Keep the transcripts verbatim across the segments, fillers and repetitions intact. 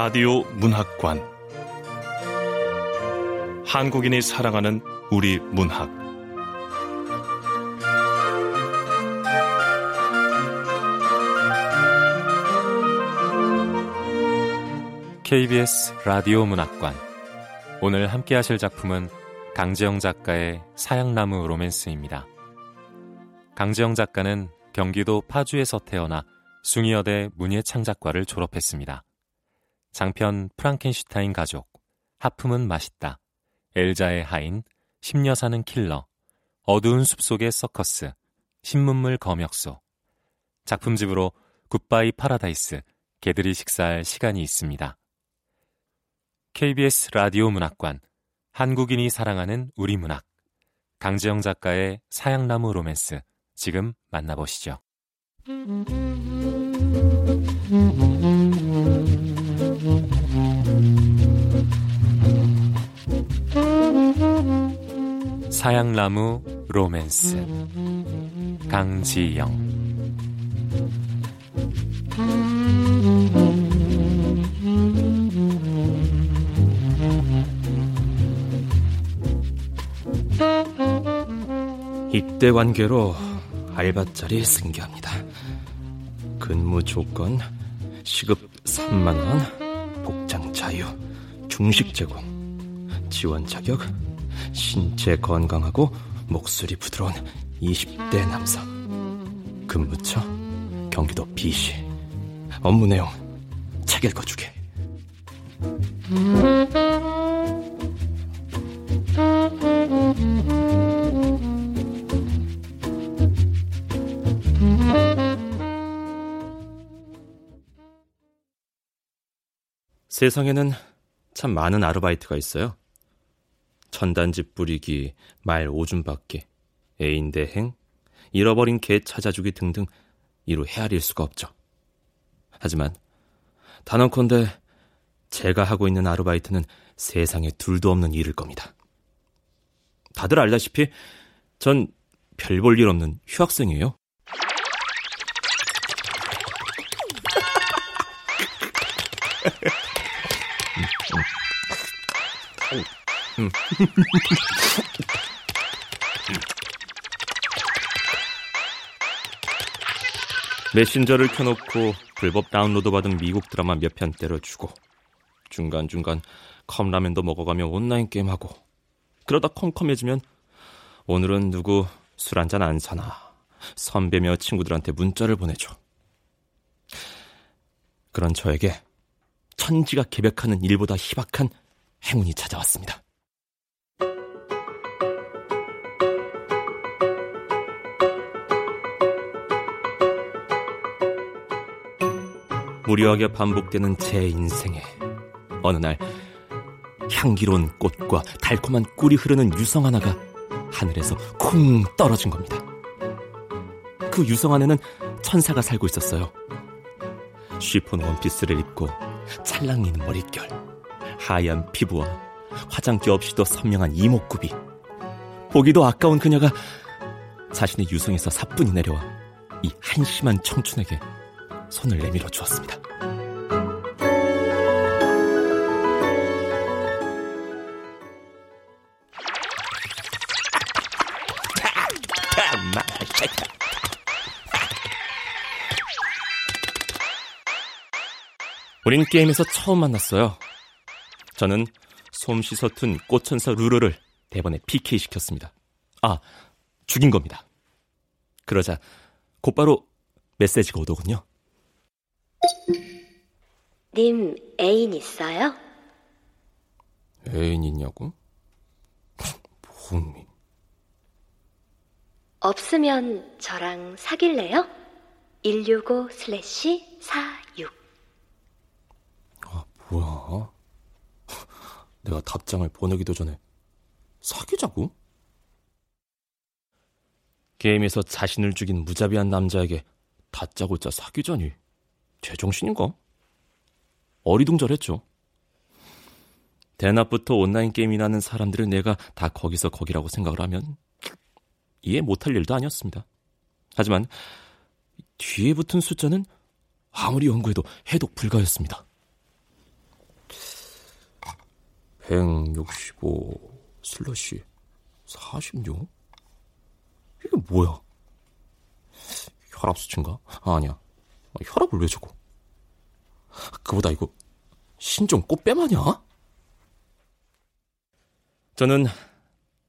라디오 문학관, 한국인이 사랑하는 우리 문학. 케이비에스 라디오 문학관, 오늘 함께 하실 작품은 강재영 작가의 사향나무 로맨스입니다. 강재영 작가는 경기도 파주에서 태어나 숭이어대 문예창작과를 졸업했습니다. 장편 프랑켄슈타인 가족, 하품은 맛있다, 엘자의 하인, 심녀사는 킬러, 어두운 숲속의 서커스, 신문물 검역소, 작품집으로 굿바이 파라다이스, 개들이 식사할 시간이 있습니다. 케이비에스 라디오 문학관, 한국인이 사랑하는 우리 문학, 강지영 작가의 사향나무 로맨스, 지금 만나보시죠. 사향나무 로맨스, 강지영. 입대 관계로 알바짜리 승계합니다. 근무 조건, 시급 삼만 원, 복장 자유, 중식 제공, 지원 자격, 신체 건강하고 목소리 부드러운 이십 대 남성. 근무처 경기도 비시. 업무 내용 책 읽어주게. 세상에는 참 많은 아르바이트가 있어요. 천단지 뿌리기, 말 오줌 받기, 애인 대행, 잃어버린 개 찾아주기 등등 이루 헤아릴 수가 없죠. 하지만 단언컨대 제가 하고 있는 아르바이트는 세상에 둘도 없는 일일 겁니다. 다들 알다시피 전 별 볼 일 없는 휴학생이에요. 메신저를 켜놓고 불법 다운로드 받은 미국 드라마 몇 편 때려주고, 중간중간 컵라면도 먹어가며 온라인 게임하고, 그러다 컴컴해지면 오늘은 누구 술 한잔 안 사나 선배며 친구들한테 문자를 보내줘. 그런 저에게 천지가 개벽하는 일보다 희박한 행운이 찾아왔습니다. 무료하게 반복되는 제 인생에 어느 날 향기로운 꽃과 달콤한 꿀이 흐르는 유성 하나가 하늘에서 쿵 떨어진 겁니다. 그 유성 안에는 천사가 살고 있었어요. 쉬폰 원피스를 입고 찰랑이는 머릿결, 하얀 피부와 화장기 없이도 선명한 이목구비, 보기도 아까운 그녀가 자신의 유성에서 사뿐히 내려와 이 한심한 청춘에게 손을 내밀어 주었습니다. 우린 게임에서 처음 만났어요. 저는 솜씨 서툰 꽃천사 루루를 대번에 피케이시켰습니다. 아, 죽인 겁니다. 그러자 곧바로 메시지가 오더군요. 님 애인 있어요? 애인 있냐고? 뭐니? 없으면 저랑 사귈래요? 일육오 사육. 아, 뭐야? 내가 답장을 보내기도 전에 사귀자고? 게임에서 자신을 죽인 무자비한 남자에게 다짜고짜 사귀자니 제정신인가? 어리둥절했죠. 대낮부터 온라인 게임이나 하는 사람들을 내가 다 거기서 거기라고 생각을 하면 이해 못할 일도 아니었습니다. 하지만 뒤에 붙은 숫자는 아무리 연구해도 해독 불가였습니다. 백육십오 슬래시 사십육? 이게 뭐야? 혈압 수치인가? 아, 아니야. 혈압을 왜 저거? 그보다 이거 신종 꽃뱀 아니야? 저는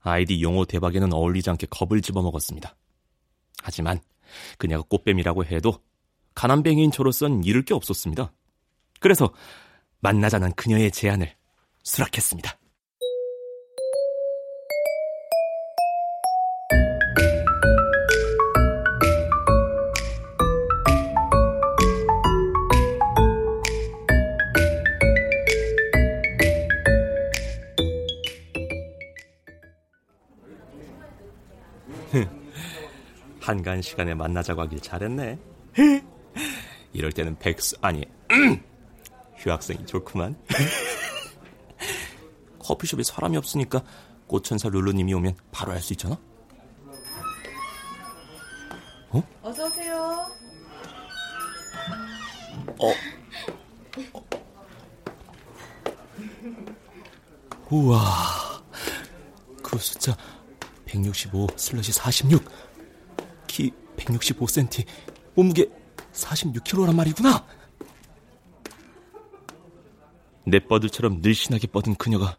아이디 용어 대박에는 어울리지 않게 겁을 집어먹었습니다. 하지만 그녀가 꽃뱀이라고 해도 가난뱅이인 저로선 잃을 게 없었습니다. 그래서 만나자는 그녀의 제안을 수락했습니다. 한간 시간에 만나자고 하길 잘했네. 이럴 때는 백수 아니 음! 휴학생이 좋구만. 커피숍에 사람이 없으니까 꽃천사 룰루님이 오면 바로 할 수 있잖아. 어? 어서 오세요. 어. 어. 우와. 그 숫자 백육십오 슬래시 사십육. 키 백육십오 센티미터, 몸무게 사십육 킬로그램란 말이구나. 내 뻗을처럼 늘씬하게 뻗은 그녀가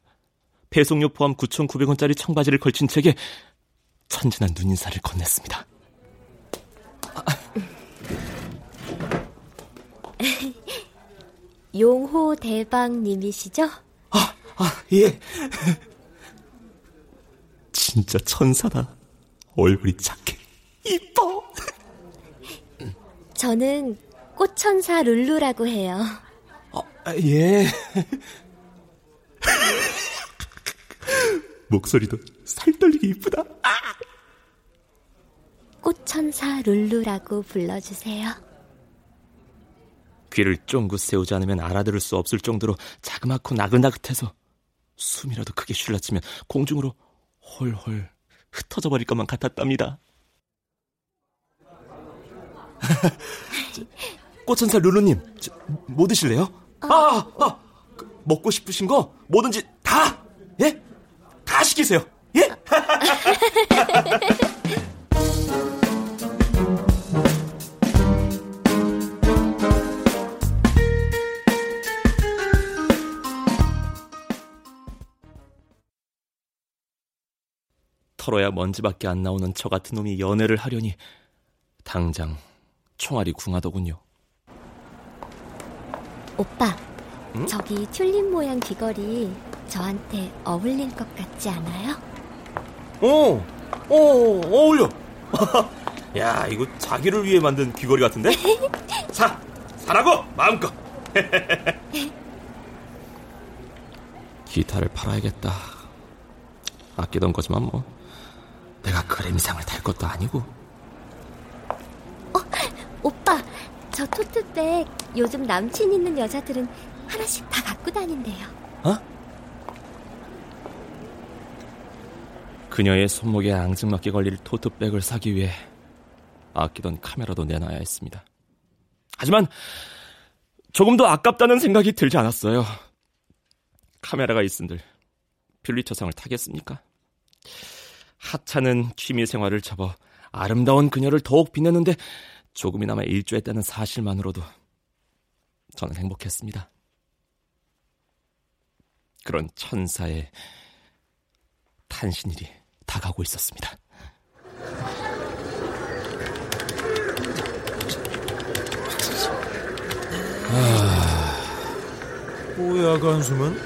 배송료 포함 구천구백 원짜리 청바지를 걸친 책에 천진한 눈인사를 건넸습니다. 아. 용호 대방님이시죠? 아, 아, 예. 진짜 천사다. 얼굴이 착해. 이뻐. 저는 꽃천사 룰루라고 해요. 어, 아, 예. 목소리도 살떨리게 이쁘다. 아! 꽃천사 룰루라고 불러주세요. 귀를 쫑긋 세우지 않으면 알아들을 수 없을 정도로 자그맣고 나긋나긋해서 숨이라도 크게 쉴라치면 공중으로 헐헐 흩어져 버릴 것만 같았답니다. 꽃천사 룰루님, 저, 뭐 드실래요? 어. 아, 아, 그, 먹고 싶으신 거 뭐든지 다, 예? 다 시키세요, 예? 털어야 먼지밖에 안 나오는 저 같은 놈이 연애를 하려니 당장 총알이 궁하더군요. 오빠, 응? 저기 튤립 모양 귀걸이 저한테 어울릴 것 같지 않아요? 어, 어, 어울려. 야, 이거 자기를 위해 만든 귀걸이 같은데? 사, 사라고 마음껏. 기타를 팔아야겠다. 아끼던 거지만 뭐 내가 그래미상을 탈 것도 아니고. 오빠, 저 토트백 요즘 남친 있는 여자들은 하나씩 다 갖고 다닌대요. 어? 그녀의 손목에 앙증맞게 걸릴 토트백을 사기 위해 아끼던 카메라도 내놔야 했습니다. 하지만 조금 더 아깝다는 생각이 들지 않았어요. 카메라가 있은들 퓰리처상을 타겠습니까? 하찮은 취미생활을 접어 아름다운 그녀를 더욱 빛내는데 조금이나마 일조했다는 사실만으로도 저는 행복했습니다. 그런 천사의 탄신일이 다가오고 있었습니다. 아, 뭐야 그 한숨은?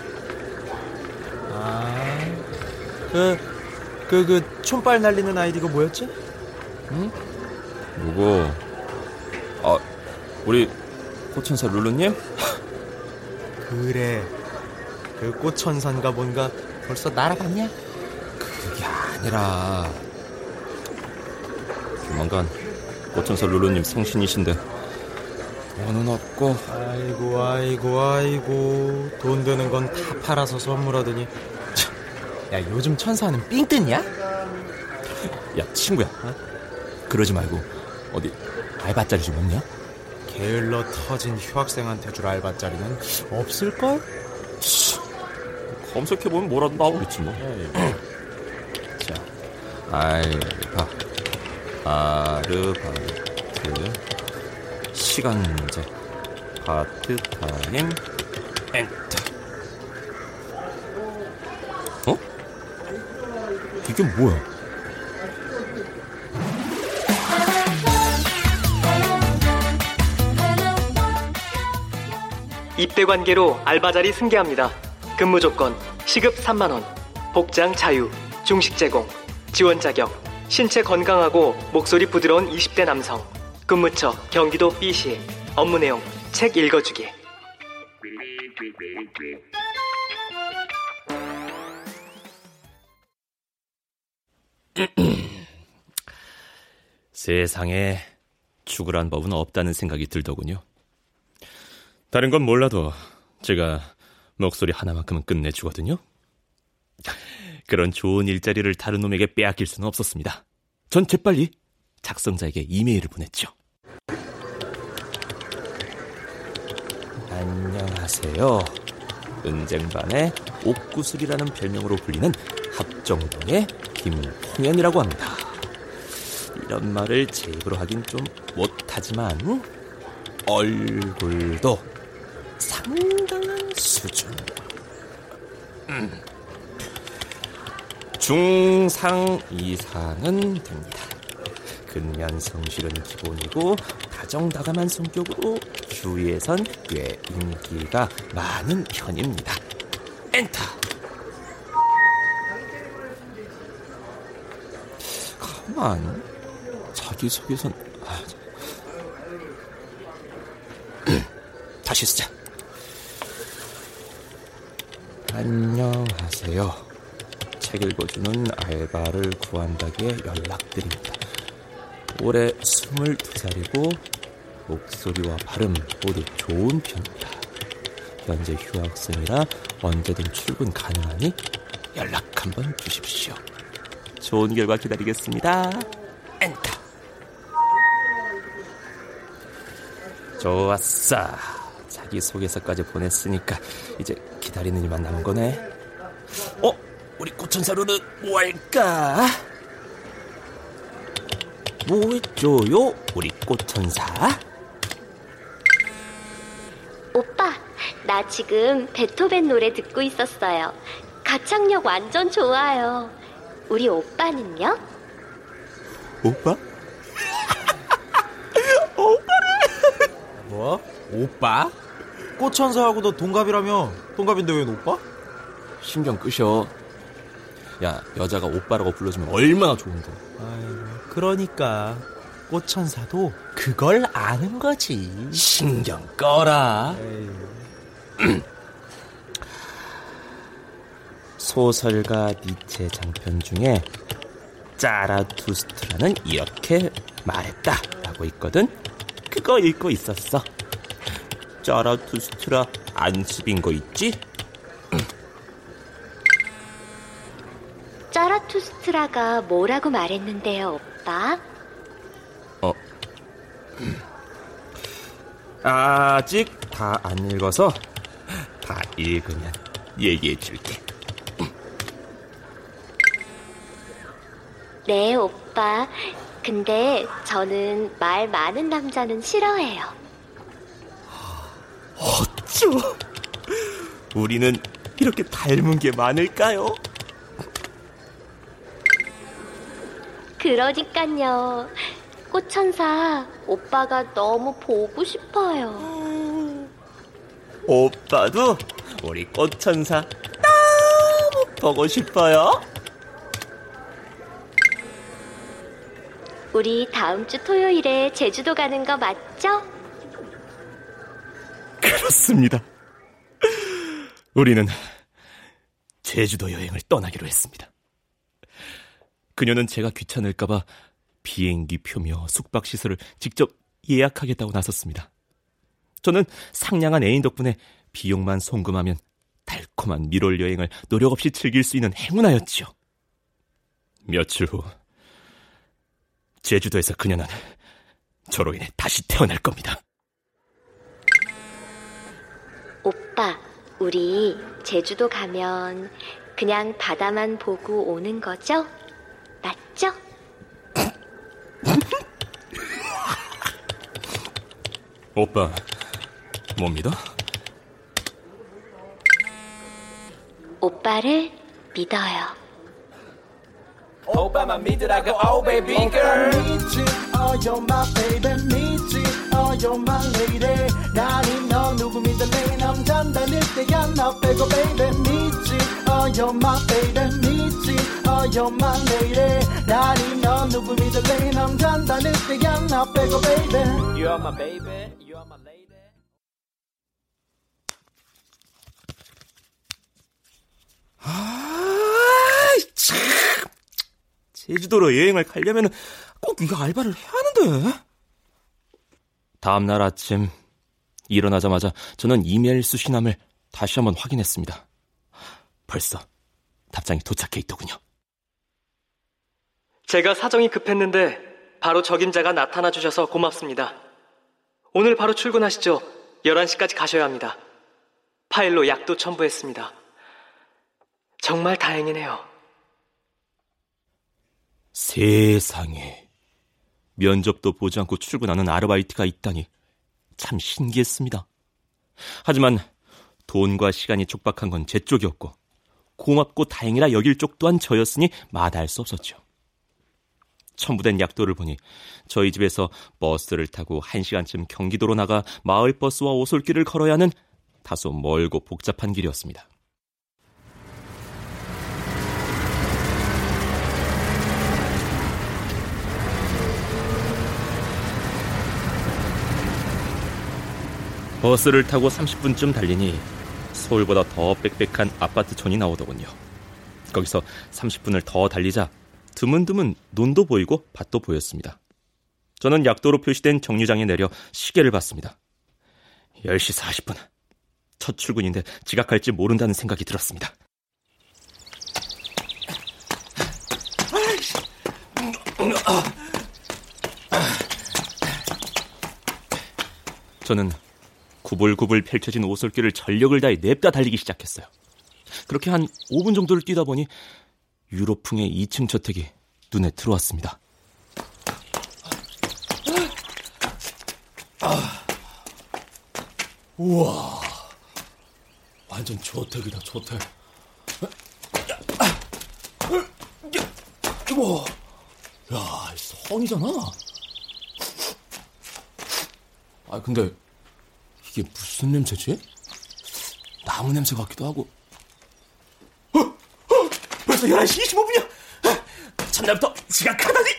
아, 그 그 그 촌빨 날리는 아이디가 뭐였지? 응? 누구? 아, 우리 꽃천사 룰루님? 그래, 그 꽃천사인가 뭔가 벌써 날아갔냐? 그게 아니라 조만간 꽃천사 룰루님 생신이신데 돈은 없고. 아이고 아이고 아이고, 돈 되는 건 다 팔아서 선물하더니. 야, 요즘 천사는 삥 뜯냐? 야 친구야, 어? 그러지 말고 어디 알바짜리 좀 없냐? 게을러 터진 휴학생한테 줄 알바짜리는 없을걸? 검색해보면 뭐라도 나오겠지 뭐. 자, 알바, 아르바이트, 시간제, 파트타임, 엔터. 어? 이게 뭐야? 입대 관계로 알바자리 승계합니다. 근무 조건, 시급 삼만 원, 복장 자유, 중식 제공, 지원 자격, 신체 건강하고 목소리 부드러운 이십 대 남성, 근무처 경기도 B시, 업무 내용, 책 읽어주기. 세상에 죽으란 법은 없다는 생각이 들더군요. 다른 건 몰라도 제가 목소리 하나만큼은 끝내주거든요. 그런 좋은 일자리를 다른 놈에게 빼앗길 수는 없었습니다. 전 재빨리 작성자에게 이메일을 보냈죠. 안녕하세요. 은쟁반의 옥구슬이라는 별명으로 불리는 합정동의 김홍현이라고 합니다. 이런 말을 제 입으로 하긴 좀 못하지만 얼굴도 상당한 수준. 음. 중상 이상은 됩니다. 근면 성실은 기본이고 다정다감한 성격으로 주위에선 꽤 인기가 많은 편입니다. 엔터. 가만, 자기소개선... 아, 다시 쓰자. 안녕하세요. 책 읽어주는 알바를 구한다기에 연락드립니다. 올해 스물두 살이고 목소리와 발음 모두 좋은 편입니다. 현재 휴학생이라 언제든 출근 가능하니 연락 한번 주십시오. 좋은 결과 기다리겠습니다. 엔터. 좋았어. 자기소개서까지 보냈으니까 이제 기다리는 일만 남은 거네. 어? 우리 고천사로는 뭐 할까? 뭐 해줘요? 우리 꽃천사? 오빠, 나 지금 베토벤 노래 듣고 있었어요. 가창력 완전 좋아요. 우리 오빠는요? 오빠? 오빠래? 뭐? 오빠? 꽃천사하고 너 동갑이라며. 동갑인데 왜 오빠? 신경 끄셔. 야, 여자가 오빠라고 불러주면 얼마나 좋은데. 아유, 그러니까 꽃천사도 그걸 아는 거지. 신경 꺼라. 소설가 니체 장편 중에 짜라투스트라는 이렇게 말했다 라고 있거든. 그거 읽고 있었어. 짜라투스트라 안습인 거 있지? 짜라투스트라가 뭐라고 말했는데요, 오빠? 어. 아직 다 안 읽어서 다 읽으면 얘기해 줄게. 네, 오빠. 근데 저는 말 많은 남자는 싫어해요. 어쩌? 우리는 이렇게 닮은 게 많을까요? 그러니까요. 꽃천사, 오빠가 너무 보고 싶어요. 음, 오빠도 우리 꽃천사 너무 보고 싶어요. 우리 다음 주 토요일에 제주도 가는 거 맞죠? 그렇습니다. 우리는 제주도 여행을 떠나기로 했습니다. 그녀는 제가 귀찮을까봐 비행기 표며 숙박시설을 직접 예약하겠다고 나섰습니다. 저는 상냥한 애인 덕분에 비용만 송금하면 달콤한 밀월 여행을 노력 없이 즐길 수 있는 행운아였지요. 며칠 후 제주도에서 그녀는 저로 인해 다시 태어날 겁니다. 오빠, 우리 제주도 가면 그냥 바다만 보고 오는 거죠? 맞죠? 오빠, 못 믿어? 오빠를 믿어요. 오빠만 믿으라고, oh baby girl. Oh, you're my baby, 미치. Oh, you're my lady. 나는 너 누구 믿을래? 남잔 다닐 때야 너 빼고, baby, 미치. Oh, you're my baby, 미치. Oh, you're my lady. 나는 너 누구 믿을래? 남잔 다닐 때야 너 빼고, baby. You are my baby, you are my lady. 아, 참. 제주도로 여행을 가려면 꼭 네가 알바를 해야 하는데. 다음 날 아침 일어나자마자 저는 이메일 수신함을 다시 한번 확인했습니다. 벌써 답장이 도착해 있더군요. 제가 사정이 급했는데 바로 적임자가 나타나 주셔서 고맙습니다. 오늘 바로 출근하시죠. 열한 시까지 가셔야 합니다. 파일로 약도 첨부했습니다. 정말 다행이네요. 세상에, 면접도 보지 않고 출근하는 아르바이트가 있다니 참 신기했습니다. 하지만 돈과 시간이 촉박한 건 제 쪽이었고 고맙고 다행이라 여길 쪽 또한 저였으니 마다할 수 없었죠. 첨부된 약도를 보니 저희 집에서 버스를 타고 한 시간쯤 경기도로 나가 마을버스와 오솔길을 걸어야 하는 다소 멀고 복잡한 길이었습니다. 버스를 타고 삼십 분쯤 달리니 서울보다 더 빽빽한 아파트촌이 나오더군요. 거기서 삼십 분을 더 달리자 드문드문 논도 보이고 밭도 보였습니다. 저는 약도로 표시된 정류장에 내려 시계를 봤습니다. 열 시 사십 분. 첫 출근인데 지각할지 모른다는 생각이 들었습니다. 저는 구불구불 펼쳐진 오솔길을 전력을 다해 냅다 달리기 시작했어요. 그렇게 한 오 분 정도를 뛰다 보니 유럽풍의 이 층 저택이 눈에 들어왔습니다. 아, 우와, 완전 저택이다, 저택. 우와, 야, 성이잖아. 아, 근데 이게 무슨 냄새지? 나무 냄새 같기도 하고. 어? 어? 벌써 열한 시 이십오 분이야! 어? 첫날부터 지각하다니!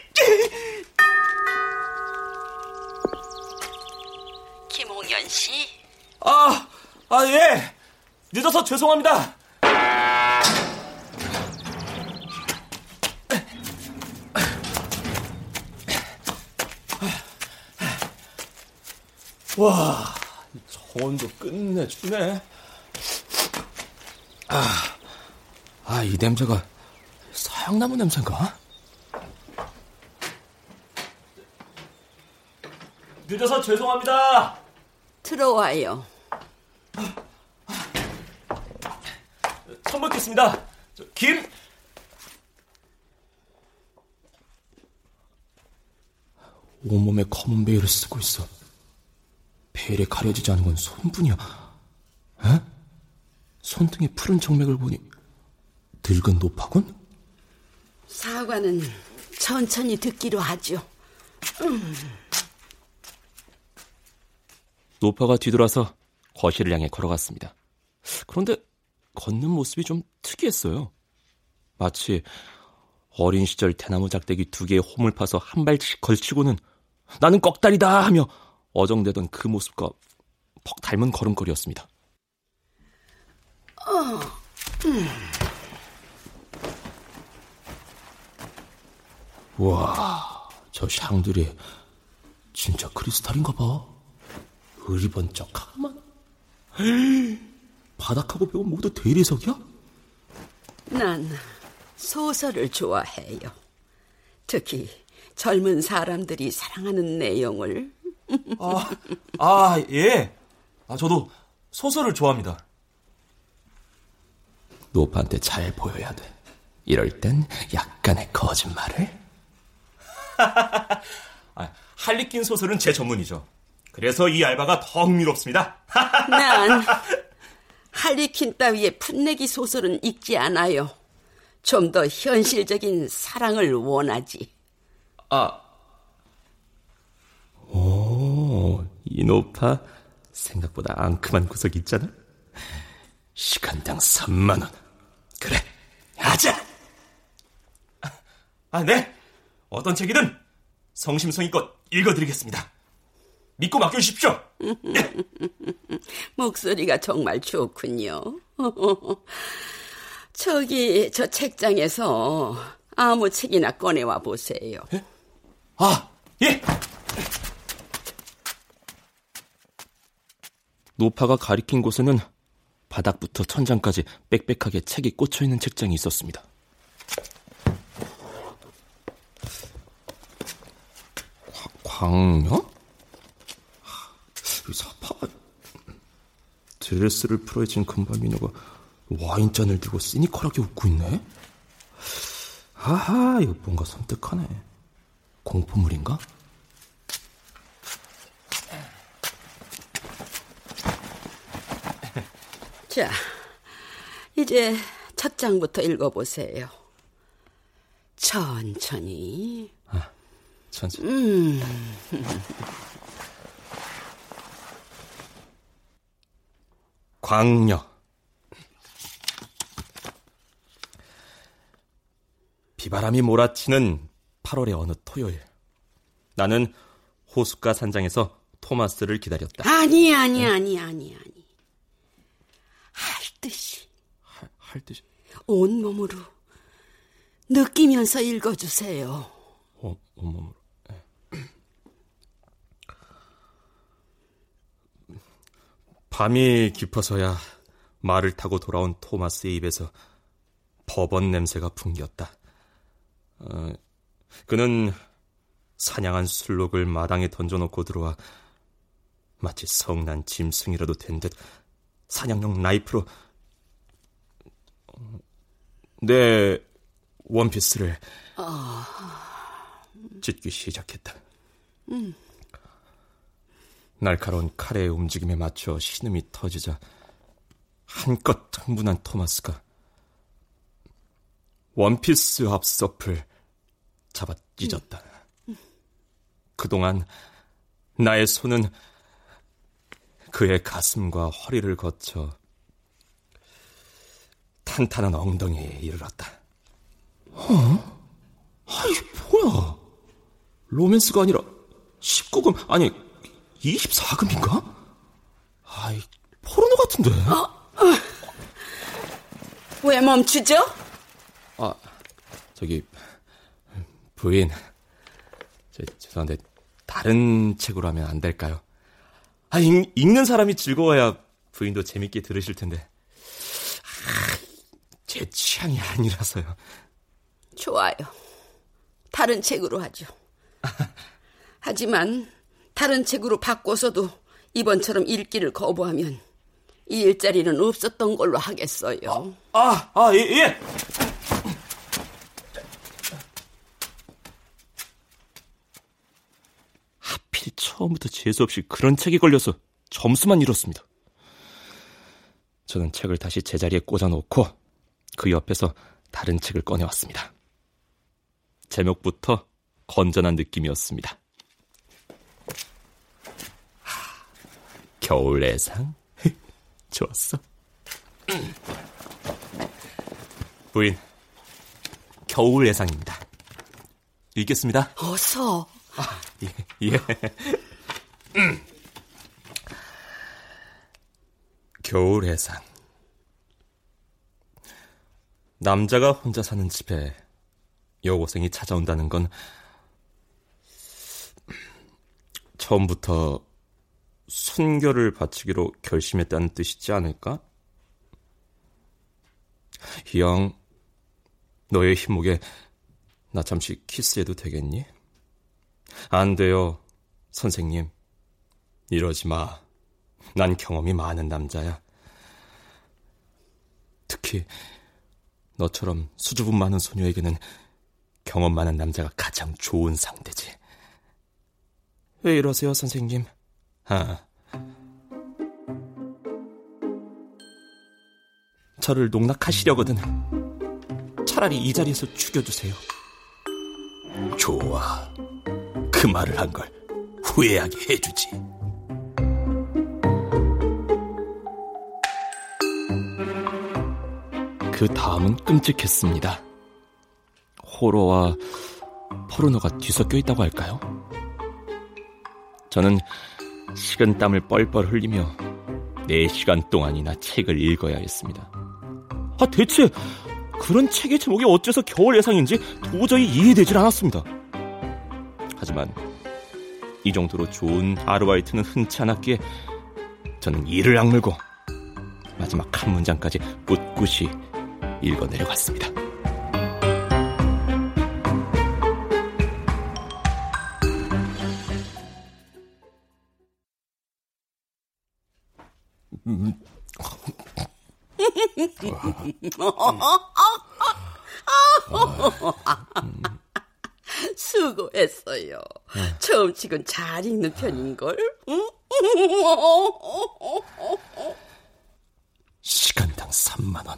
김홍연 씨? 아, 아 예! 늦어서 죄송합니다! 와, 온도 끝내주네. 아, 아, 이 냄새가 사향나무 냄새인가? 늦어서 죄송합니다. 들어와요. 처음 뵙겠습니다. 저, 김. 온몸에 검은 베일을 쓰고 있어. 베일에 가려지지 않은 건 손뿐이야. 에? 손등에 푸른 정맥을 보니 늙은 노파군? 사과는 천천히 듣기로 하죠. 음. 노파가 뒤돌아서 거실을 향해 걸어갔습니다. 그런데 걷는 모습이 좀 특이했어요. 마치 어린 시절 대나무 작대기 두 개에 홈을 파서 한 발씩 걸치고는 나는 꺽다리다 하며 어정되던 그 모습과 퍽 닮은 걸음걸이였습니다. 어, 음. 와, 저 향들이 진짜 크리스탈인가 봐. 의리 번쩍하만. 바닥하고 배운 모두 대리석이야? 난 소설을 좋아해요. 특히 젊은 사람들이 사랑하는 내용을. 아, 아, 예. 아, 저도 소설을 좋아합니다. 로파한테 잘 보여야 돼. 이럴 땐 약간의 거짓말을. 아, 할리퀸 소설은 제 전문이죠. 그래서 이 알바가 더 흥미롭습니다. 난 할리퀸 따위의 풋내기 소설은 읽지 않아요. 좀 더 현실적인 사랑을 원하지. 아, 오, 이노파 생각보다 앙큼한 구석 있잖아. 시간당 삼만 원. 그래, 하자. 아, 네. 어떤 책이든 성심성의껏 읽어드리겠습니다. 믿고 맡겨주십시오. 네. 목소리가 정말 좋군요. 저기 저 책장에서 아무 책이나 꺼내와 보세요. 에? 아, 예. 노파가 가리킨 곳에는 바닥부터 천장까지 빽빽하게 책이 꽂혀있는 책장이 있었습니다. 광녀? 사파... 드레스를 풀어헤친 건발미녀가 와인잔을 들고 시니컬하게 웃고 있네? 아하, 이거 뭔가 섬뜩하네. 공포물인가? 자, 이제 첫 장부터 읽어보세요. 천천히. 아, 천천히. 음. 광녀. 비바람이 몰아치는 팔월의 어느 토요일. 나는 호숫가 산장에서 토마스를 기다렸다. 아니, 아니, 응. 아니, 아니, 아니. 할 듯이. 할, 할 듯이? 온몸으로 느끼면서 읽어주세요. 어, 온몸으로. 네. 밤이 깊어서야 말을 타고 돌아온 토마스의 입에서 버번 냄새가 풍겼다. 어, 그는 사냥한 술록을 마당에 던져놓고 들어와 마치 성난 짐승이라도 된 듯 사냥용 나이프로 내 원피스를 어... 찢기 시작했다. 음. 날카로운 칼의 움직임에 맞춰 신음이 터지자 한껏 흥분한 토마스가 원피스 앞서플을 잡아 찢었다. 음. 음. 그동안 나의 손은 그의 가슴과 허리를 거쳐 탄탄한 엉덩이에 이르렀다. 어? 아, 이게 뭐야? 로맨스가 아니라 십구 금, 아니 이십사 금인가? 아이, 포르노 같은데. 어? 어. 왜 멈추죠? 아, 저기 부인, 저, 죄송한데 다른 책으로 하면 안 될까요? 아, 읽, 읽는 사람이 즐거워야 부인도 재밌게 들으실 텐데. 아, 제 취향이 아니라서요. 좋아요. 다른 책으로 하죠. 하지만 다른 책으로 바꿔서도 이번처럼 읽기를 거부하면 이 일자리는 없었던 걸로 하겠어요. 아, 아, 아, 예, 예. 하필 처음부터 재수없이 그런 책이 걸려서 점수만 잃었습니다. 저는 책을 다시 제자리에 꽂아놓고 그 옆에서 다른 책을 꺼내왔습니다. 제목부터 건전한 느낌이었습니다. 겨울의 상? 좋았어. 부인, 겨울 예상입니다. 읽겠습니다. 어서. 아, 예, 예. 음. 겨울 예상. 남자가 혼자 사는 집에 여고생이 찾아온다는 건 처음부터 순결을 바치기로 결심했다는 뜻이지 않을까? 희영, 너의 힘목에 나 잠시 키스해도 되겠니? 안 돼요, 선생님. 이러지 마. 난 경험이 많은 남자야. 특히 너처럼 수줍음 많은 소녀에게는 경험 많은 남자가 가장 좋은 상대지. 왜 이러세요, 선생님? 아. 저를 농락하시려거든. 차라리 이 자리에서 죽여주세요. 좋아. 그 말을 한 걸 후회하게 해주지. 그 다음은 끔찍했습니다. 호러와 포르노가 뒤섞여 있다고 할까요? 저는 식은땀을 뻘뻘 흘리며 네 시간 동안이나 책을 읽어야 했습니다. 아, 대체 그런 책의 제목이 어째서 겨울 예상인지 도저히 이해되질 않았습니다. 하지만 이 정도로 좋은 아르바이트는 흔치 않았기에 저는 이를 악물고 마지막 한 문장까지 꿋꿋이 읽어내려갔습니다. 음. 수고했어요. 처음 치곤 잘 읽는 편인걸? 시간당 삼만 원.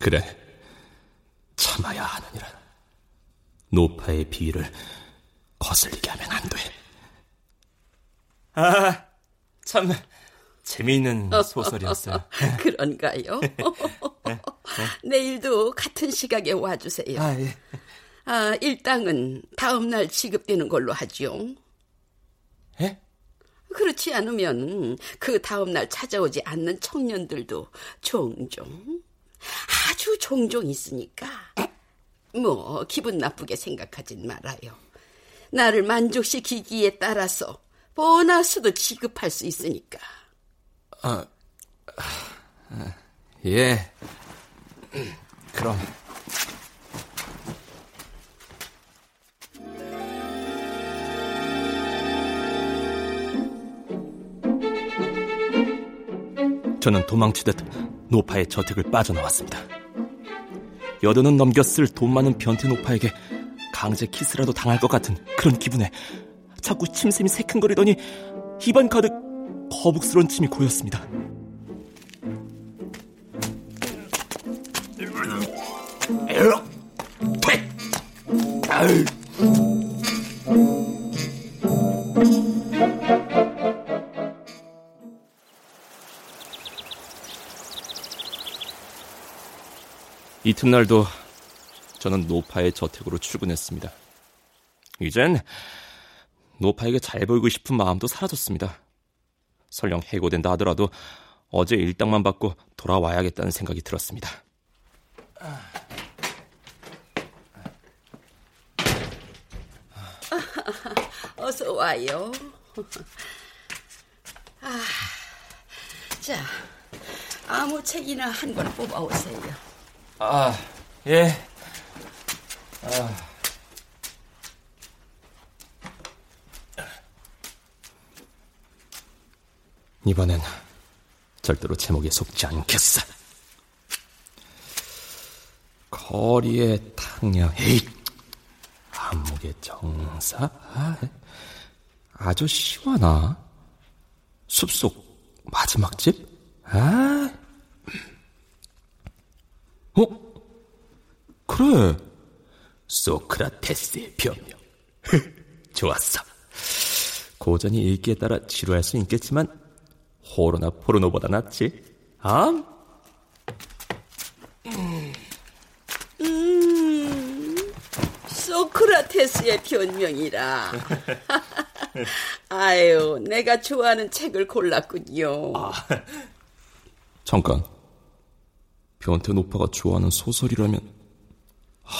그래, 참아야 하느니라. 노파의 비위를 거슬리게 하면 안 돼. 아, 참 재미있는 소설이었어요. 그런가요? 네. 내일도 같은 시각에 와주세요. 아, 예. 아, 일당은 다음 날 지급되는 걸로 하지요. 예? 그렇지 않으면 그 다음 날 찾아오지 않는 청년들도 종종, 아주 종종 있으니까 뭐 기분 나쁘게 생각하진 말아요. 나를 만족시키기에 따라서 보너스도 지급할 수 있으니까. 아, 아, 예. 그럼. 저는 도망치듯 노파의 저택을 빠져나왔습니다. 여든은 넘겨 쓸 돈 많은 변태 노파에게 강제 키스라도 당할 것 같은 그런 기분에 자꾸 침샘이 새큰거리더니 입안 가득 거북스러운 침이 고였습니다. 이튿날도 저는 노파의 저택으로 출근했습니다. 이젠 노파에게 잘 보이고 싶은 마음도 사라졌습니다. 설령 해고된다 하더라도 어제 일당만 받고 돌아와야겠다는 생각이 들었습니다. 어서 와요. 아, 자, 아무 책이나 한 권 뽑아오세요. 아, 예. 아. 이번엔 절대로 제목에 속지 않겠어. 거리의 탕녀, 에잇! 안목의 정사? 아, 아저씨와나? 숲속 마지막 집? 아, 어? 그래, 소크라테스의 변명. 좋았어. 고전이 읽기에 따라 지루할 수 있겠지만 호로나 포르노보다 낫지. 아? 음, 소크라테스의 변명이라. 아유, 내가 좋아하는 책을 골랐군요. 아, 잠깐, 변태 노파가 좋아하는 소설이라면, 아,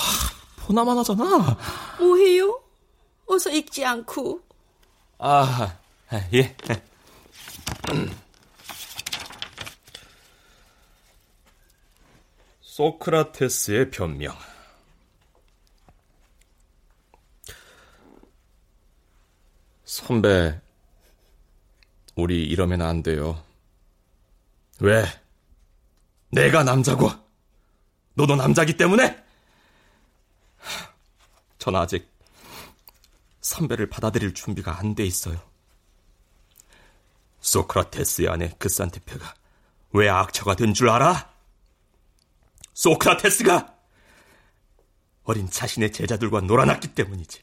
보나만 하잖아. 뭐해요? 어서 읽지 않고. 아, 예. 소크라테스의 변명. 선배, 우리 이러면 안 돼요. 왜? 내가 남자고 너도 남자기 때문에? 전 아직 선배를 받아들일 준비가 안 돼 있어요. 소크라테스의 아내 그산테페가 왜 악처가 된 줄 알아? 소크라테스가 어린 자신의 제자들과 놀아났기 때문이지.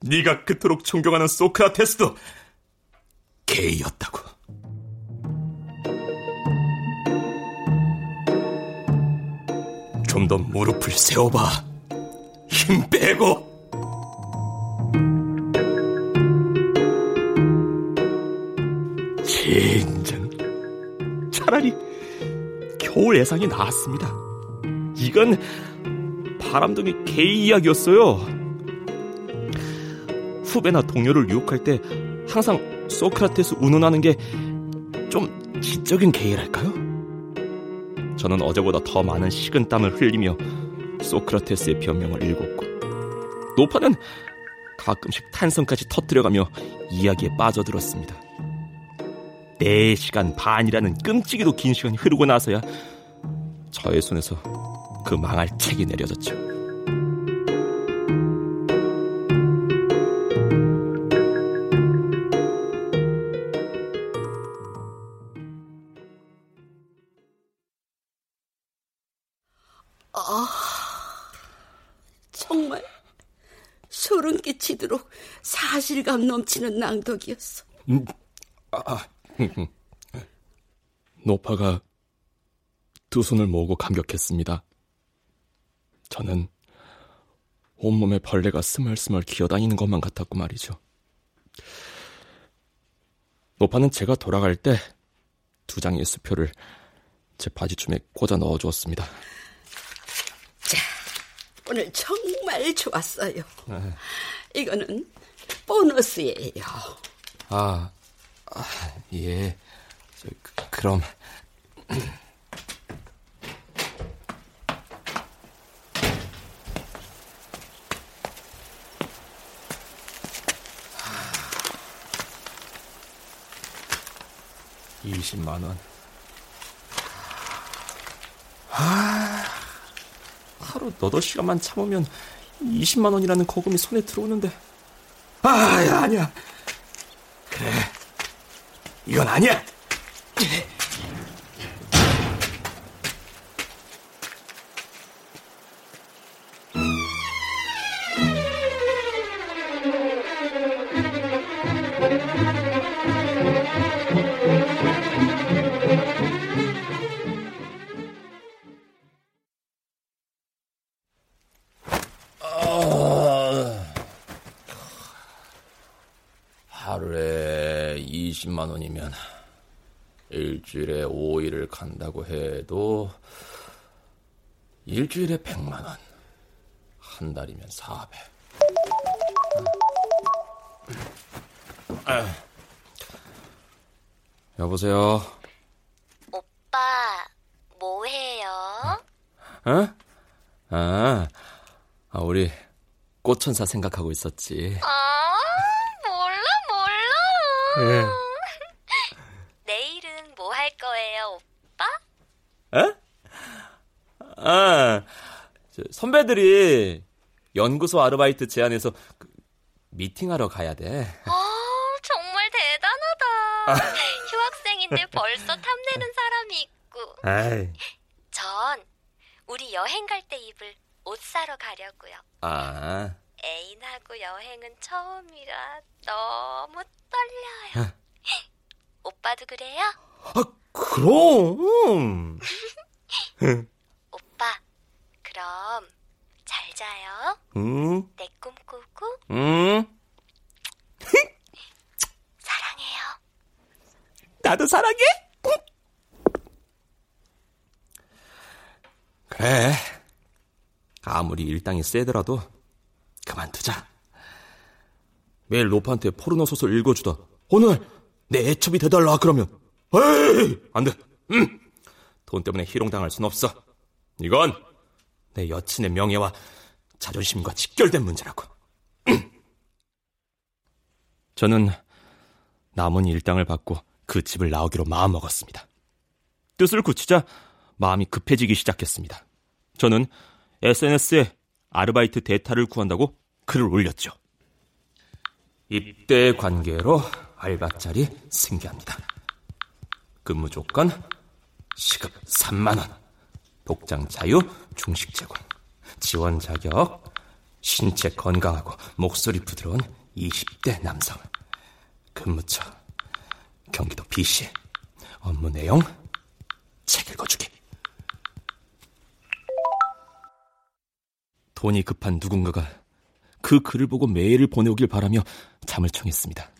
네가 그토록 존경하는 소크라테스도 게이였다고. 좀 더 무릎을 세워봐. 힘 빼고. 젠장. 차라리 겨울 예상이 나았습니다. 이건 바람둥이 게이 이야기였어요. 후배나 동료를 유혹할 때 항상 소크라테스 운운하는 게 좀 지적인 게이랄까요? 저는 어제보다 더 많은 식은땀을 흘리며 소크라테스의 변명을 읽었고, 노파는 가끔씩 탄성까지 터뜨려가며 이야기에 빠져들었습니다. 네 시간 반이라는 끔찍이도 긴 시간이 흐르고 나서야 저의 손에서 그 망할 책이 내려졌죠. 아, 정말 소름 끼치도록 사실감 넘치는 낭독이었어. 음, 아, 노파가 두 손을 모으고 감격했습니다. 저는 온몸에 벌레가 스멀스멀 기어다니는 것만 같았고 말이죠. 노파는 제가 돌아갈 때 두 장의 수표를 제 바지춤에 꽂아 넣어주었습니다. 자, 오늘 정말 좋았어요. 네. 이거는 보너스예요. 아, 아 예. 저, 그, 그럼... 이십만 원. 아, 하루 너덟 시간만 참으면 이십만 원이라는 거금이 손에 들어오는데. 아, 야, 아니야. 그래, 이건 아니야. 이십만 원이면 일주일에 오 일을 간다고 해도 일주일에 백만 원, 한 달이면 사백. 아. 여보세요? 오빠, 뭐해요? 어? 아, 아, 우리 꽃천사 생각하고 있었지. 아, 몰라 몰라. 네. 내일은 뭐 할 거예요, 오빠? 에? 아, 저, 선배들이 연구소 아르바이트 제안해서 그, 미팅하러 가야 돼. 아, 정말 대단하다. 아. 휴학생인데 벌써 탐내는 사람이 있고. 아이. 전 우리 여행 갈 때 입을 옷 사러 가려고요. 아. 애인하고 여행은 처음이라 너무 떨려요. 아. 오빠도 그래요? 아, 그럼. 오빠, 그럼 잘 자요. 응. 내 꿈 꾸고. 응. 사랑해요. 나도 사랑해? 그래, 아무리 일당이 세더라도 그만두자. 매일 노파한테 포르노 소설 읽어주다 오늘 내 애첩이 돼달라 그러면 에이, 안 돼. 응. 돈 때문에 희롱당할 순 없어. 이건 내 여친의 명예와 자존심과 직결된 문제라고. 응. 저는 남은 일당을 받고 그 집을 나오기로 마음먹었습니다. 뜻을 굳히자 마음이 급해지기 시작했습니다. 저는 에스엔에스에 아르바이트 대타를 구한다고 글을 올렸죠. 입대 관계로 알바짜리 승계합니다. 근무 조건 시급 삼만 원, 복장 자유, 중식 제공, 지원 자격, 신체 건강하고 목소리 부드러운 이십 대 남성, 근무처 경기도 비씨, 업무 내용 책 읽어주기. 돈이 급한 누군가가 그 글을 보고 메일을 보내오길 바라며 잠을 청했습니다.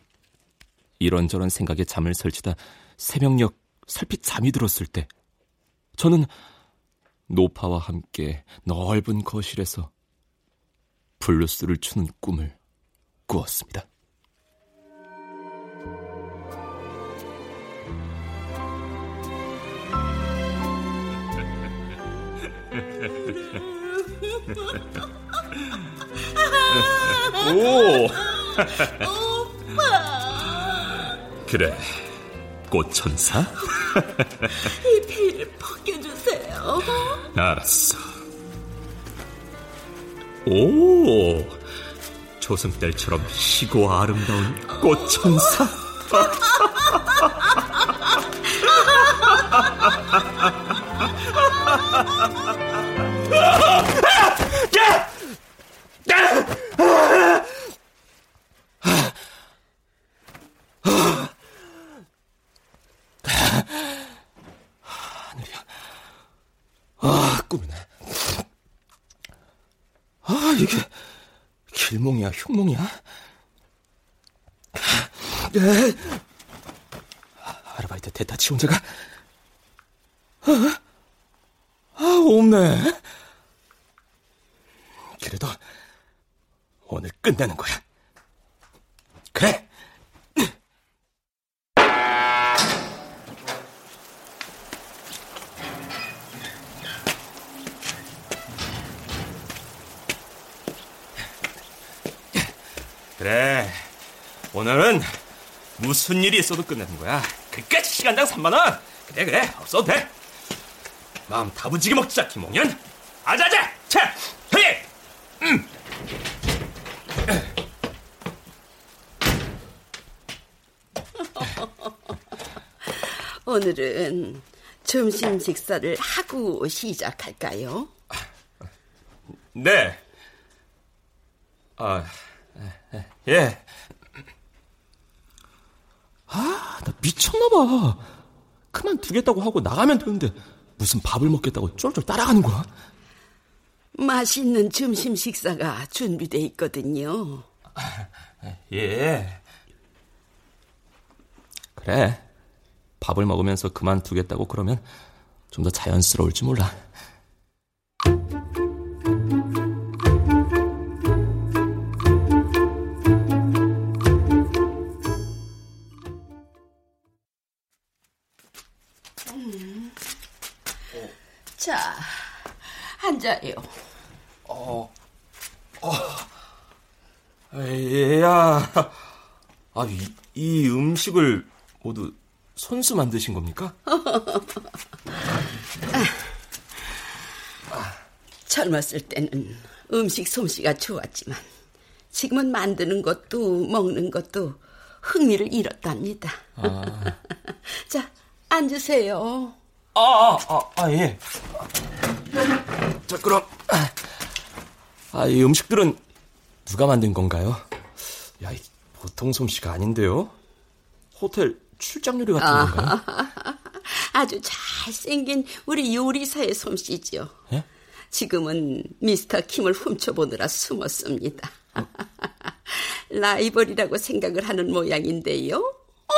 이런저런 생각에 잠을 설치다 새벽녘 살핏 잠이 들었을 때 저는 노파와 함께 넓은 거실에서 블루스를 추는 꿈을 꾸었습니다. 오! 오빠! 그래, 꽃천사? 이 비를 벗겨주세요. 알았어. 오! 조승달처럼 시고 아름다운 꽃천사? 길몽이야, 흉몽이야? 아르바이트 대타 지원자가 아, 아, 없네. 그래도 오늘 끝내는 거야. 그래. 그래, 오늘은 무슨 일이 있어도 끝내는 거야. 끝까지 시간당 삼만 원. 그래 그래, 없어도 돼. 마음 다부지게 먹자, 김홍현. 아자자, 차, 헤이. 음. 오늘은 점심 식사를 하고 시작할까요? 네. 아. 예. 아, 나 미쳤나봐. 그만두겠다고 하고 나가면 되는데 무슨 밥을 먹겠다고 쫄쫄 따라가는 거야? 맛있는 점심 식사가 준비돼 있거든요. 예. 그래, 밥을 먹으면서 그만두겠다고 그러면 좀 더 자연스러울지 몰라. 자, 앉아요. 어, 어, 얘야. 아, 이, 이 음식을 모두 손수 만드신 겁니까? 아, 젊었을 때는 음식 솜씨가 좋았지만 지금은 만드는 것도 먹는 것도 흥미를 잃었답니다. 아. 자, 앉으세요. 아, 아, 아, 예. 자, 그럼. 아, 이 음식들은 누가 만든 건가요? 야, 보통 솜씨가 아닌데요? 호텔 출장 요리 같은 건가요? 아, 아주 잘생긴 우리 요리사의 솜씨죠. 예? 지금은 미스터 김을 훔쳐보느라 숨었습니다. 어? 라이벌이라고 생각을 하는 모양인데요. 어.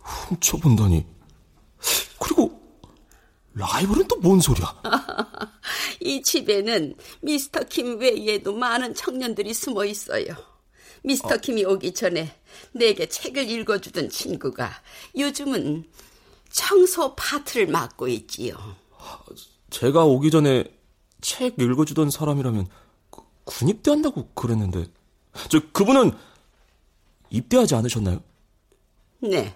훔쳐본다니. 그리고 라이벌은 또 뭔 소리야? 이 집에는 미스터 김 외에도 많은 청년들이 숨어 있어요. 미스터 아. 김이 오기 전에 내게 책을 읽어주던 친구가 요즘은 청소 파트를 맡고 있지요. 제가 오기 전에 책 읽어주던 사람이라면 군입대한다고 그랬는데 저 그분은 입대하지 않으셨나요? 네.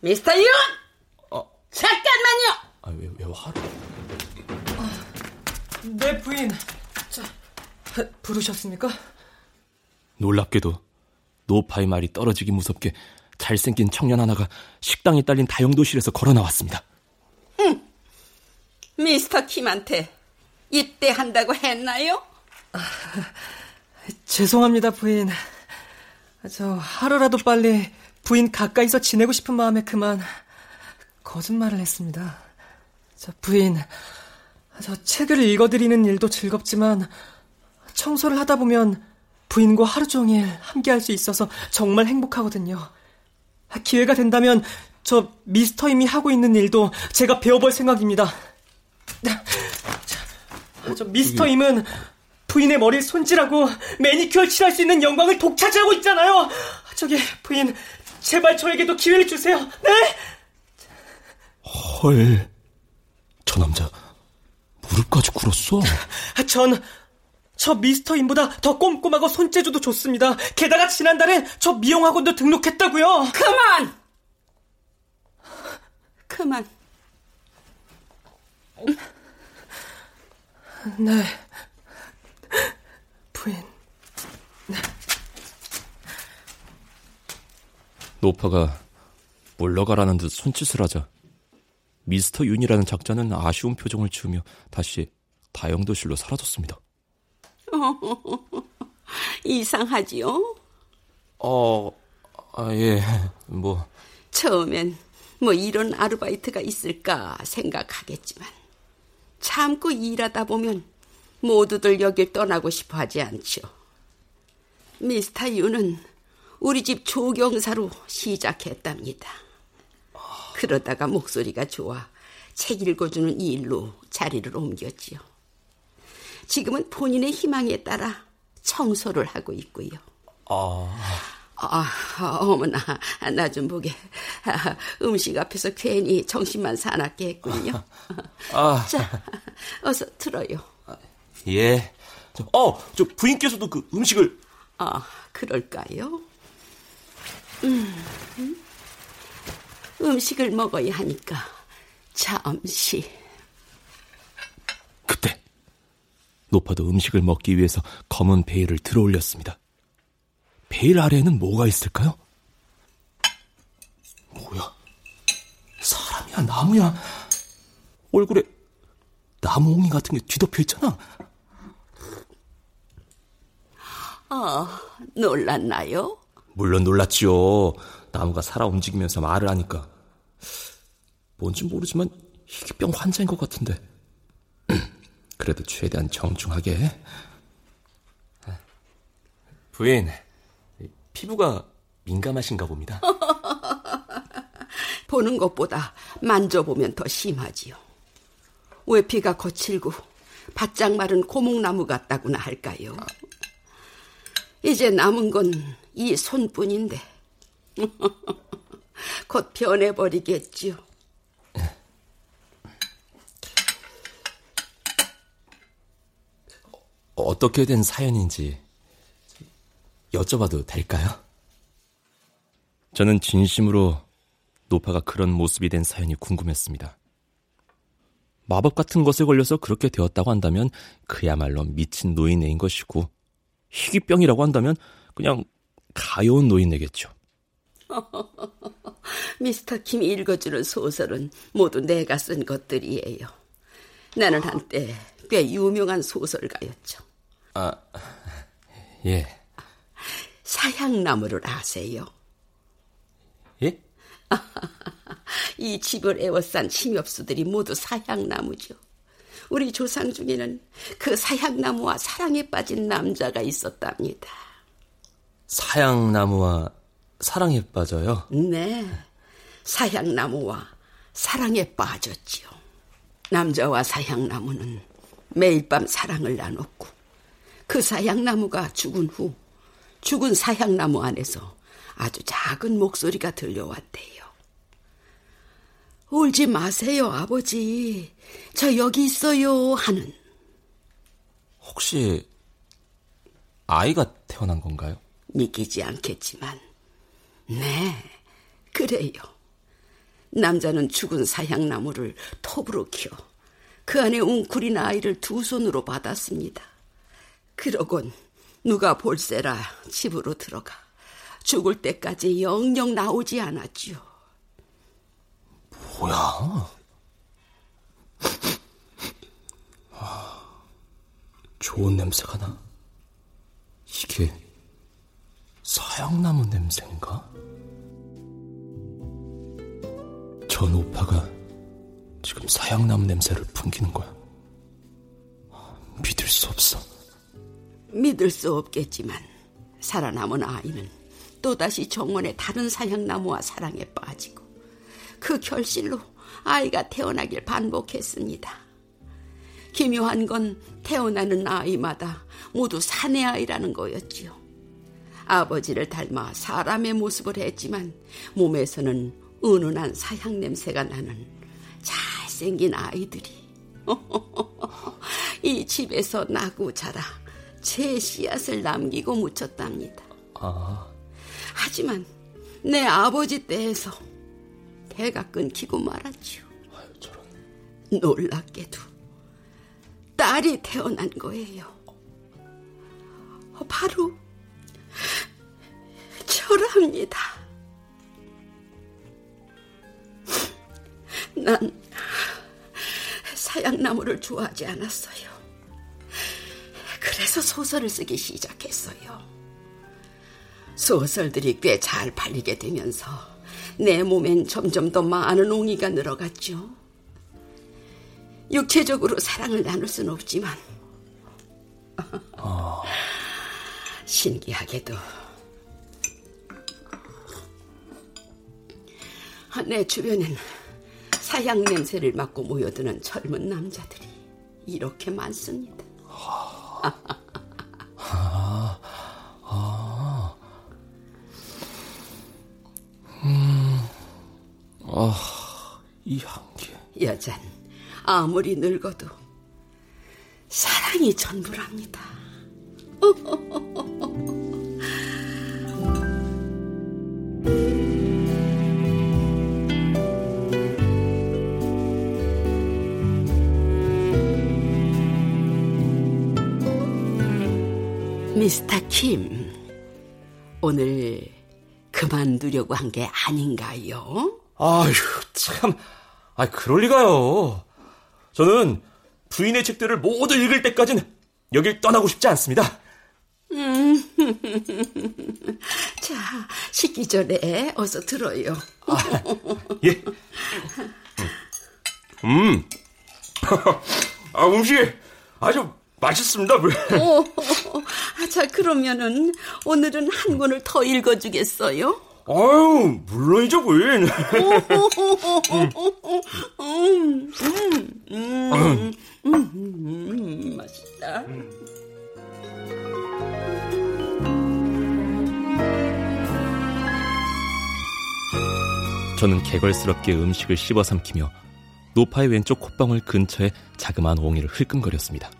미스터 윤! 아, 잠깐만요! 아, 왜, 왜 화를? 아, 내 부인. 자, 부르셨습니까? 놀랍게도 노파의 말이 떨어지기 무섭게 잘생긴 청년 하나가 식당에 딸린 다용도실에서 걸어 나왔습니다. 응. 미스터 김한테 입대한다고 했나요? 아, 죄송합니다, 부인. 저 하루라도 빨리 부인 가까이서 지내고 싶은 마음에 그만 거짓말을 했습니다. 저 부인, 저 책을 읽어드리는 일도 즐겁지만 청소를 하다 보면 부인과 하루 종일 함께할 수 있어서 정말 행복하거든요. 기회가 된다면 저 미스터 임이 하고 있는 일도 제가 배워볼 생각입니다. 저 미스터 임은 부인의 머리를 손질하고 매니큐어 칠할 수 있는 영광을 독차지하고 있잖아요. 저기 부인, 제발 저에게도 기회를 주세요. 네? 헐, 저 남자 무릎까지 꿇었어. 전 저 미스터 임보다 더 꼼꼼하고 손재주도 좋습니다. 게다가 지난달에 저 미용학원도 등록했다고요. 그만! 그만. 네, 부인. 네. 노파가 물러가라는 듯 손짓을 하자 미스터 윤이라는 작자는 아쉬운 표정을 지으며 다시 다용도실로 사라졌습니다. 이상하지요? 어, 아, 예, 뭐. 처음엔 뭐 이런 아르바이트가 있을까 생각하겠지만 참고 일하다 보면 모두들 여길 떠나고 싶어 하지 않죠. 미스터 윤은 우리 집 조경사로 시작했답니다. 그러다가 목소리가 좋아 책 읽어주는 이 일로 자리를 옮겼지요. 지금은 본인의 희망에 따라 청소를 하고 있고요. 아, 아 어머나, 나 좀 보게. 아, 음식 앞에서 괜히 정신만 사납게 했군요. 아, 자, 어서 들어요. 예. 어, 저 부인께서도 그 음식을. 아, 그럴까요? 음, 음. 음식을 먹어야 하니까 잠시. 그때 노파도 음식을 먹기 위해서 검은 베일을 들어올렸습니다. 베일 아래에는 뭐가 있을까요? 뭐야? 사람이야, 나무야? 얼굴에 나무 옹이 같은 게 뒤덮여 있잖아. 아, 놀랐나요? 물론 놀랐지요. 나무가 살아 움직이면서 말을 하니까. 뭔지 모르지만 희귀병 환자인 것 같은데. 그래도 최대한 정중하게. 부인, 피부가 민감하신가 봅니다. 보는 것보다 만져보면 더 심하지요. 외피가 거칠고 바짝 마른 고목나무 같다구나 할까요? 이제 남은 건 이 손뿐인데 곧 변해버리겠지요. 어떻게 된 사연인지 여쭤봐도 될까요? 저는 진심으로 노파가 그런 모습이 된 사연이 궁금했습니다. 마법 같은 것에 걸려서 그렇게 되었다고 한다면 그야말로 미친 노인네인 것이고, 희귀병이라고 한다면 그냥 가여운 노인네겠죠. 미스터 김이 읽어주는 소설은 모두 내가 쓴 것들이에요. 나는 한때 꽤 유명한 소설가였죠. 아, 예. 사향나무를 아세요? 예? 이 집을 에워싼 침엽수들이 모두 사향나무죠. 우리 조상 중에는 그 사향나무와 사랑에 빠진 남자가 있었답니다. 사향나무와 사랑에 빠져요? 네. 사향나무와 사랑에 빠졌지요. 남자와 사향나무는 매일 밤 사랑을 나눴고, 그 사향나무가 죽은 후 죽은 사향나무 안에서 아주 작은 목소리가 들려왔대요. 울지 마세요, 아버지. 저 여기 있어요 하는. 혹시 아이가 태어난 건가요? 믿기지 않겠지만 네, 그래요. 남자는 죽은 사향나무를 톱으로 키워 그 안에 웅크린 아이를 두 손으로 받았습니다. 그러곤 누가 볼세라 집으로 들어가 죽을 때까지 영영 나오지 않았지요. 뭐야? 좋은 냄새가 나. 이게 사향나무 냄새인가? 전 오빠가 지금 사향나무 냄새를 풍기는 거야. 믿을 수 없어. 믿을 수 없겠지만 살아남은 아이는 또다시 정원의 다른 사향나무와 사랑에 빠지고 그 결실로 아이가 태어나길 반복했습니다. 기묘한 건 태어나는 아이마다 모두 사내 아이라는 거였지요. 아버지를 닮아 사람의 모습을 했지만 몸에서는 은은한 사향 냄새가 나는 잘생긴 아이들이 이 집에서 나고 자라 제 씨앗을 남기고 묻혔답니다. 아. 하지만 내 아버지 때에서 대가 끊기고 말았지요. 아유, 저런. 놀랍게도 딸이 태어난 거예요. 바로 저랍니다. 난 사향나무를 좋아하지 않았어요. 그래서 소설을 쓰기 시작했어요. 소설들이 꽤 잘 팔리게 되면서 내 몸엔 점점 더 많은 옹이가 늘어갔죠. 육체적으로 사랑을 나눌 순 없지만 어. 신기하게도 내 주변엔 사향 냄새를 맡고 모여드는 젊은 남자들이 이렇게 많습니다. 아, 아, 아. 음, 아, 이 향기. 여잔 아무리 늙어도 사랑이 전부랍니다. 미스터 김, 오늘 그만두려고 한 게 아닌가요? 아휴, 참, 아 그럴 리가요. 저는 부인의 책들을 모두 읽을 때까지는 여길 떠나고 싶지 않습니다. 음, 자, 식기 전에 어서 들어요. 아, 예. 음, 아 음식이 아주 맛있습니다. 오, 자, 그러면은 오늘은 한 권을 더 읽어주겠어요? 아유, 물론이죠, 부인. 음, 음, 음, 음, 맛있다. 저는 개걸스럽게 음식을 씹어 삼키며 노파의 왼쪽 콧방울 근처에 자그마한 옹이를 흘끔거렸습니다.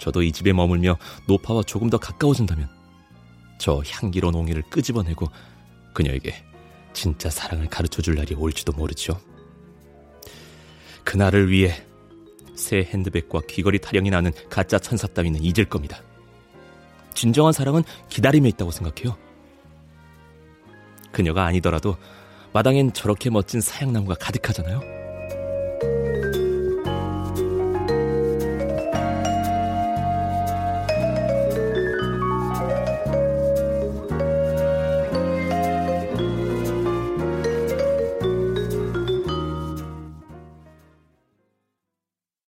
저도 이 집에 머물며 노파와 조금 더 가까워진다면 저 향기로운 옹이를 끄집어내고 그녀에게 진짜 사랑을 가르쳐줄 날이 올지도 모르죠. 그날을 위해 새 핸드백과 귀걸이 타령이 나는 가짜 천사 따위는 잊을 겁니다. 진정한 사랑은 기다림에 있다고 생각해요. 그녀가 아니더라도 마당엔 저렇게 멋진 사향나무가 가득하잖아요.